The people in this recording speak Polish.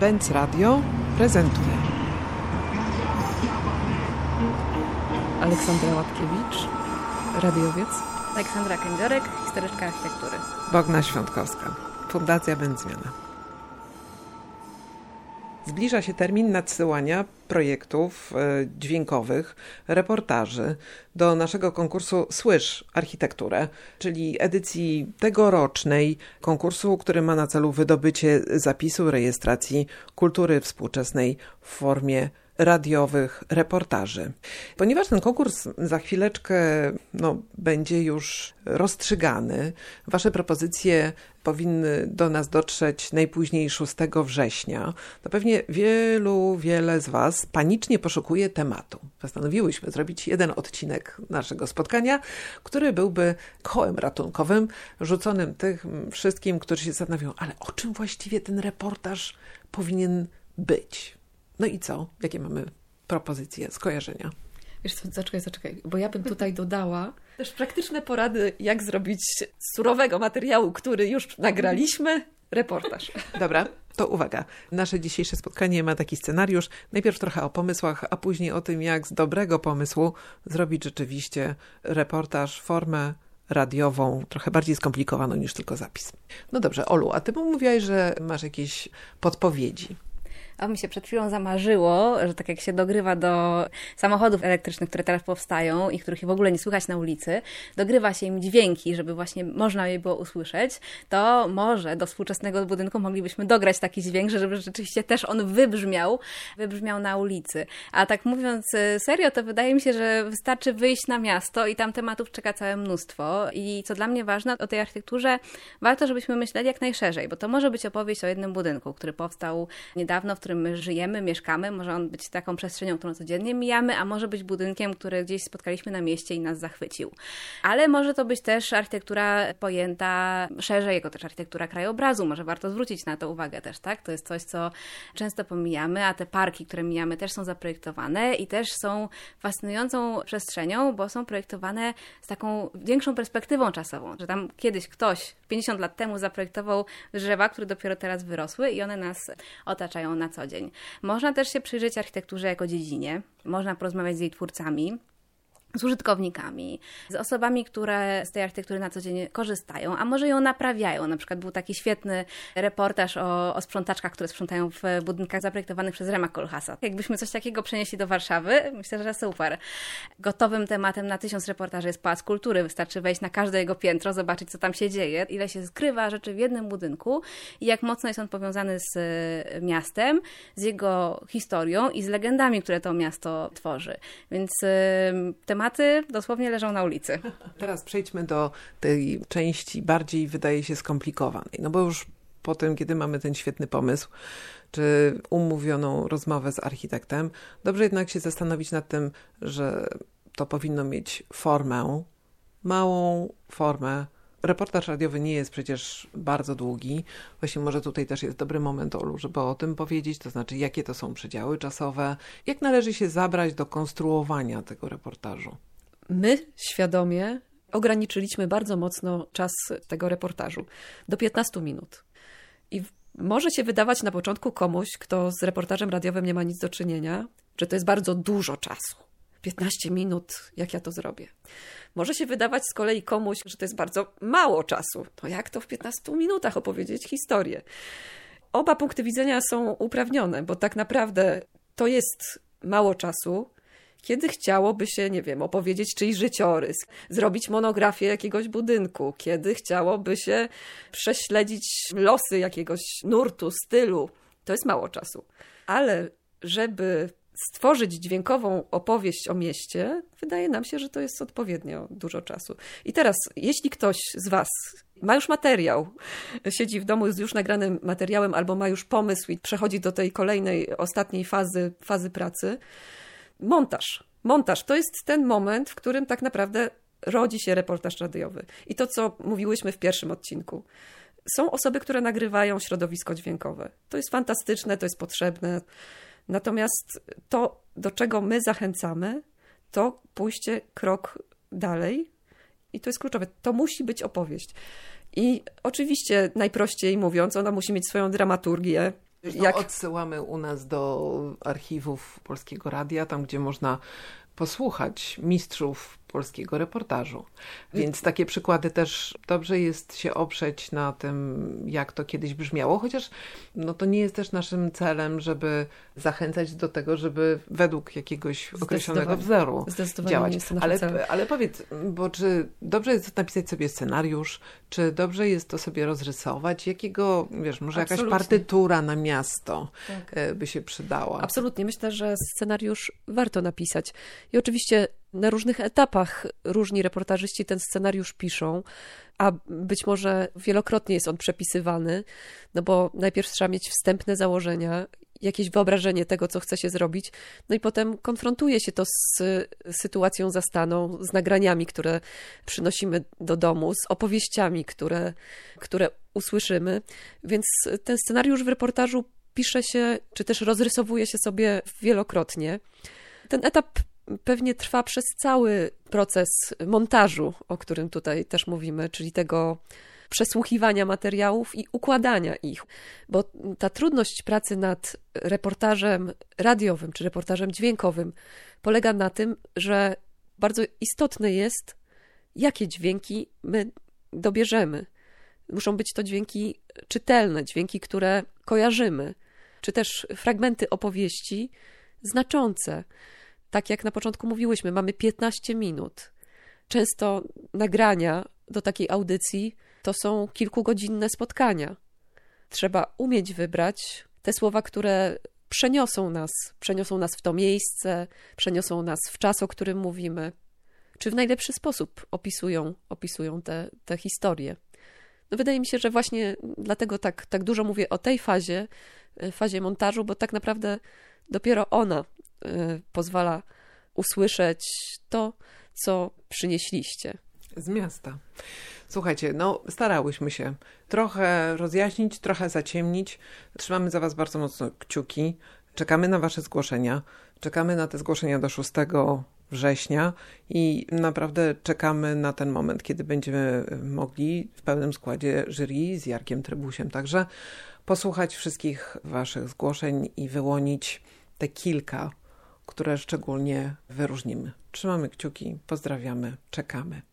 Bęc Radio prezentuje Aleksandra Łapkiewicz, radiowiec, Aleksandra Kędziorek, historyczka architektury, Bogna Świątkowska, Fundacja Bęc Zmiana. Zbliża się termin nadsyłania projektów dźwiękowych, reportaży do naszego konkursu Słysz Architekturę, czyli edycji tegorocznej konkursu, który ma na celu wydobycie zapisu rejestracji kultury współczesnej w formie radiowych reportaży. Ponieważ ten konkurs za chwileczkę będzie już rozstrzygany, wasze propozycje powinny do nas dotrzeć najpóźniej 6 września, to pewnie wiele z was panicznie poszukuje tematu. Postanowiłyśmy zrobić jeden odcinek naszego spotkania, który byłby kołem ratunkowym, rzuconym tym wszystkim, którzy się zastanawiają, ale o czym właściwie ten reportaż powinien być? No i co? Jakie mamy propozycje, skojarzenia? Wiesz co, zaczekaj, bo ja bym tutaj dodała też praktyczne porady, jak zrobić z surowego materiału, który już nagraliśmy, reportaż. Dobra, to uwaga. Nasze dzisiejsze spotkanie ma taki scenariusz. Najpierw trochę o pomysłach, a później o tym, jak z dobrego pomysłu zrobić rzeczywiście reportaż, formę radiową, trochę bardziej skomplikowaną niż tylko zapis. No dobrze, Olu, a ty mówiłaś, że masz jakieś podpowiedzi. A mi się przed chwilą zamarzyło, że tak jak się dogrywa do samochodów elektrycznych, które teraz powstają i których w ogóle nie słychać na ulicy, dogrywa się im dźwięki, żeby właśnie można je było usłyszeć, to może do współczesnego budynku moglibyśmy dograć taki dźwięk, żeby rzeczywiście też on wybrzmiał na ulicy. A tak mówiąc serio, to wydaje mi się, że wystarczy wyjść na miasto i tam tematów czeka całe mnóstwo. I co dla mnie ważne, o tej architekturze warto, żebyśmy myśleli jak najszerzej, bo to może być opowieść o jednym budynku, który powstał niedawno, w którym my żyjemy, mieszkamy, może on być taką przestrzenią, którą codziennie mijamy, a może być budynkiem, który gdzieś spotkaliśmy na mieście i nas zachwycił. Ale może to być też architektura pojęta szerzej, jako też architektura krajobrazu, może warto zwrócić na to uwagę też, tak? To jest coś, co często pomijamy, a te parki, które mijamy, też są zaprojektowane i też są fascynującą przestrzenią, bo są projektowane z taką większą perspektywą czasową, że tam kiedyś ktoś 50 lat temu zaprojektował drzewa, które dopiero teraz wyrosły i one nas otaczają na co dzień. Można też się przyjrzeć architekturze jako dziedzinie, można porozmawiać z jej twórcami, z użytkownikami, z osobami, które z tej architektury na co dzień korzystają, a może ją naprawiają. Na przykład był taki świetny reportaż o sprzątaczkach, które sprzątają w budynkach zaprojektowanych przez Rema Koolhasa. Jakbyśmy coś takiego przenieśli do Warszawy, myślę, że super. Gotowym tematem na 1000 reportaży jest Pałac Kultury. Wystarczy wejść na każde jego piętro, zobaczyć, co tam się dzieje, ile się skrywa rzeczy w jednym budynku i jak mocno jest on powiązany z miastem, z jego historią i z legendami, które to miasto tworzy. Więc tematy dosłownie leżą na ulicy. Teraz przejdźmy do tej części bardziej, wydaje się, skomplikowanej. No bo już po tym, kiedy mamy ten świetny pomysł, czy umówioną rozmowę z architektem, dobrze jednak się zastanowić nad tym, że to powinno mieć formę, małą formę. Reportaż radiowy nie jest przecież bardzo długi. Właśnie może tutaj też jest dobry moment, Olu, żeby o tym powiedzieć, to znaczy jakie to są przedziały czasowe, jak należy się zabrać do konstruowania tego reportażu. My świadomie ograniczyliśmy bardzo mocno czas tego reportażu do 15 minut. I może się wydawać na początku komuś, kto z reportażem radiowym nie ma nic do czynienia, że to jest bardzo dużo czasu. 15 minut, jak ja to zrobię. Może się wydawać z kolei komuś, że to jest bardzo mało czasu. No jak to w 15 minutach opowiedzieć historię? Oba punkty widzenia są uprawnione, bo tak naprawdę to jest mało czasu, kiedy chciałoby się, nie wiem, opowiedzieć czyjś życiorys, zrobić monografię jakiegoś budynku, kiedy chciałoby się prześledzić losy jakiegoś nurtu, stylu. To jest mało czasu. Ale żeby stworzyć dźwiękową opowieść o mieście, wydaje nam się, że to jest odpowiednio dużo czasu. I teraz, jeśli ktoś z was ma już materiał, siedzi w domu z już nagranym materiałem albo ma już pomysł i przechodzi do tej kolejnej, ostatniej fazy pracy, montaż to jest ten moment, w którym tak naprawdę rodzi się reportaż radiowy. I to, co mówiłyśmy w pierwszym odcinku. Są osoby, które nagrywają środowisko dźwiękowe. To jest fantastyczne, to jest potrzebne. Natomiast to, do czego my zachęcamy, to pójście krok dalej i to jest kluczowe. To musi być opowieść. I oczywiście najprościej mówiąc, ona musi mieć swoją dramaturgię, Jak... Odsyłamy u nas do archiwów Polskiego Radia, tam gdzie można posłuchać mistrzów polskiego reportażu. Więc takie przykłady też dobrze jest się oprzeć na tym, jak to kiedyś brzmiało, chociaż no, to nie jest też naszym celem, żeby zachęcać do tego, żeby według jakiegoś określonego wzoru działać. Ale powiedz, bo czy dobrze jest napisać sobie scenariusz, czy dobrze jest to sobie rozrysować? Jakiego, wiesz, może absolutnie jakaś partytura na miasto by się przydała? Absolutnie. Myślę, że scenariusz warto napisać. I oczywiście na różnych etapach różni reportażyści ten scenariusz piszą, a być może wielokrotnie jest on przepisywany, no bo najpierw trzeba mieć wstępne założenia, jakieś wyobrażenie tego, co chce się zrobić, no i potem konfrontuje się to z sytuacją zastaną, z nagraniami, które przynosimy do domu, z opowieściami, które usłyszymy, więc ten scenariusz w reportażu pisze się, czy też rozrysowuje się sobie wielokrotnie. Ten etap pewnie trwa przez cały proces montażu, o którym tutaj też mówimy, czyli tego przesłuchiwania materiałów i układania ich, bo ta trudność pracy nad reportażem radiowym czy reportażem dźwiękowym polega na tym, że bardzo istotne jest, jakie dźwięki my dobierzemy. Muszą być to dźwięki czytelne, dźwięki, które kojarzymy, czy też fragmenty opowieści znaczące. Tak jak na początku mówiłyśmy, mamy 15 minut. Często nagrania do takiej audycji to są kilkugodzinne spotkania. Trzeba umieć wybrać te słowa, które przeniosą nas w to miejsce, przeniosą nas w czas, o którym mówimy, czy w najlepszy sposób opisują te historie. No wydaje mi się, że właśnie dlatego tak dużo mówię o tej fazie montażu, bo tak naprawdę dopiero ona pozwala usłyszeć to, co przynieśliście z miasta. Słuchajcie, no starałyśmy się trochę rozjaśnić, trochę zaciemnić. Trzymamy za was bardzo mocno kciuki. Czekamy na wasze zgłoszenia. Czekamy na te zgłoszenia do 6 września i naprawdę czekamy na ten moment, kiedy będziemy mogli w pełnym składzie jury z Jarkiem Trybusiem także posłuchać wszystkich waszych zgłoszeń i wyłonić te kilka, które szczególnie wyróżnimy. Trzymamy kciuki, pozdrawiamy, czekamy.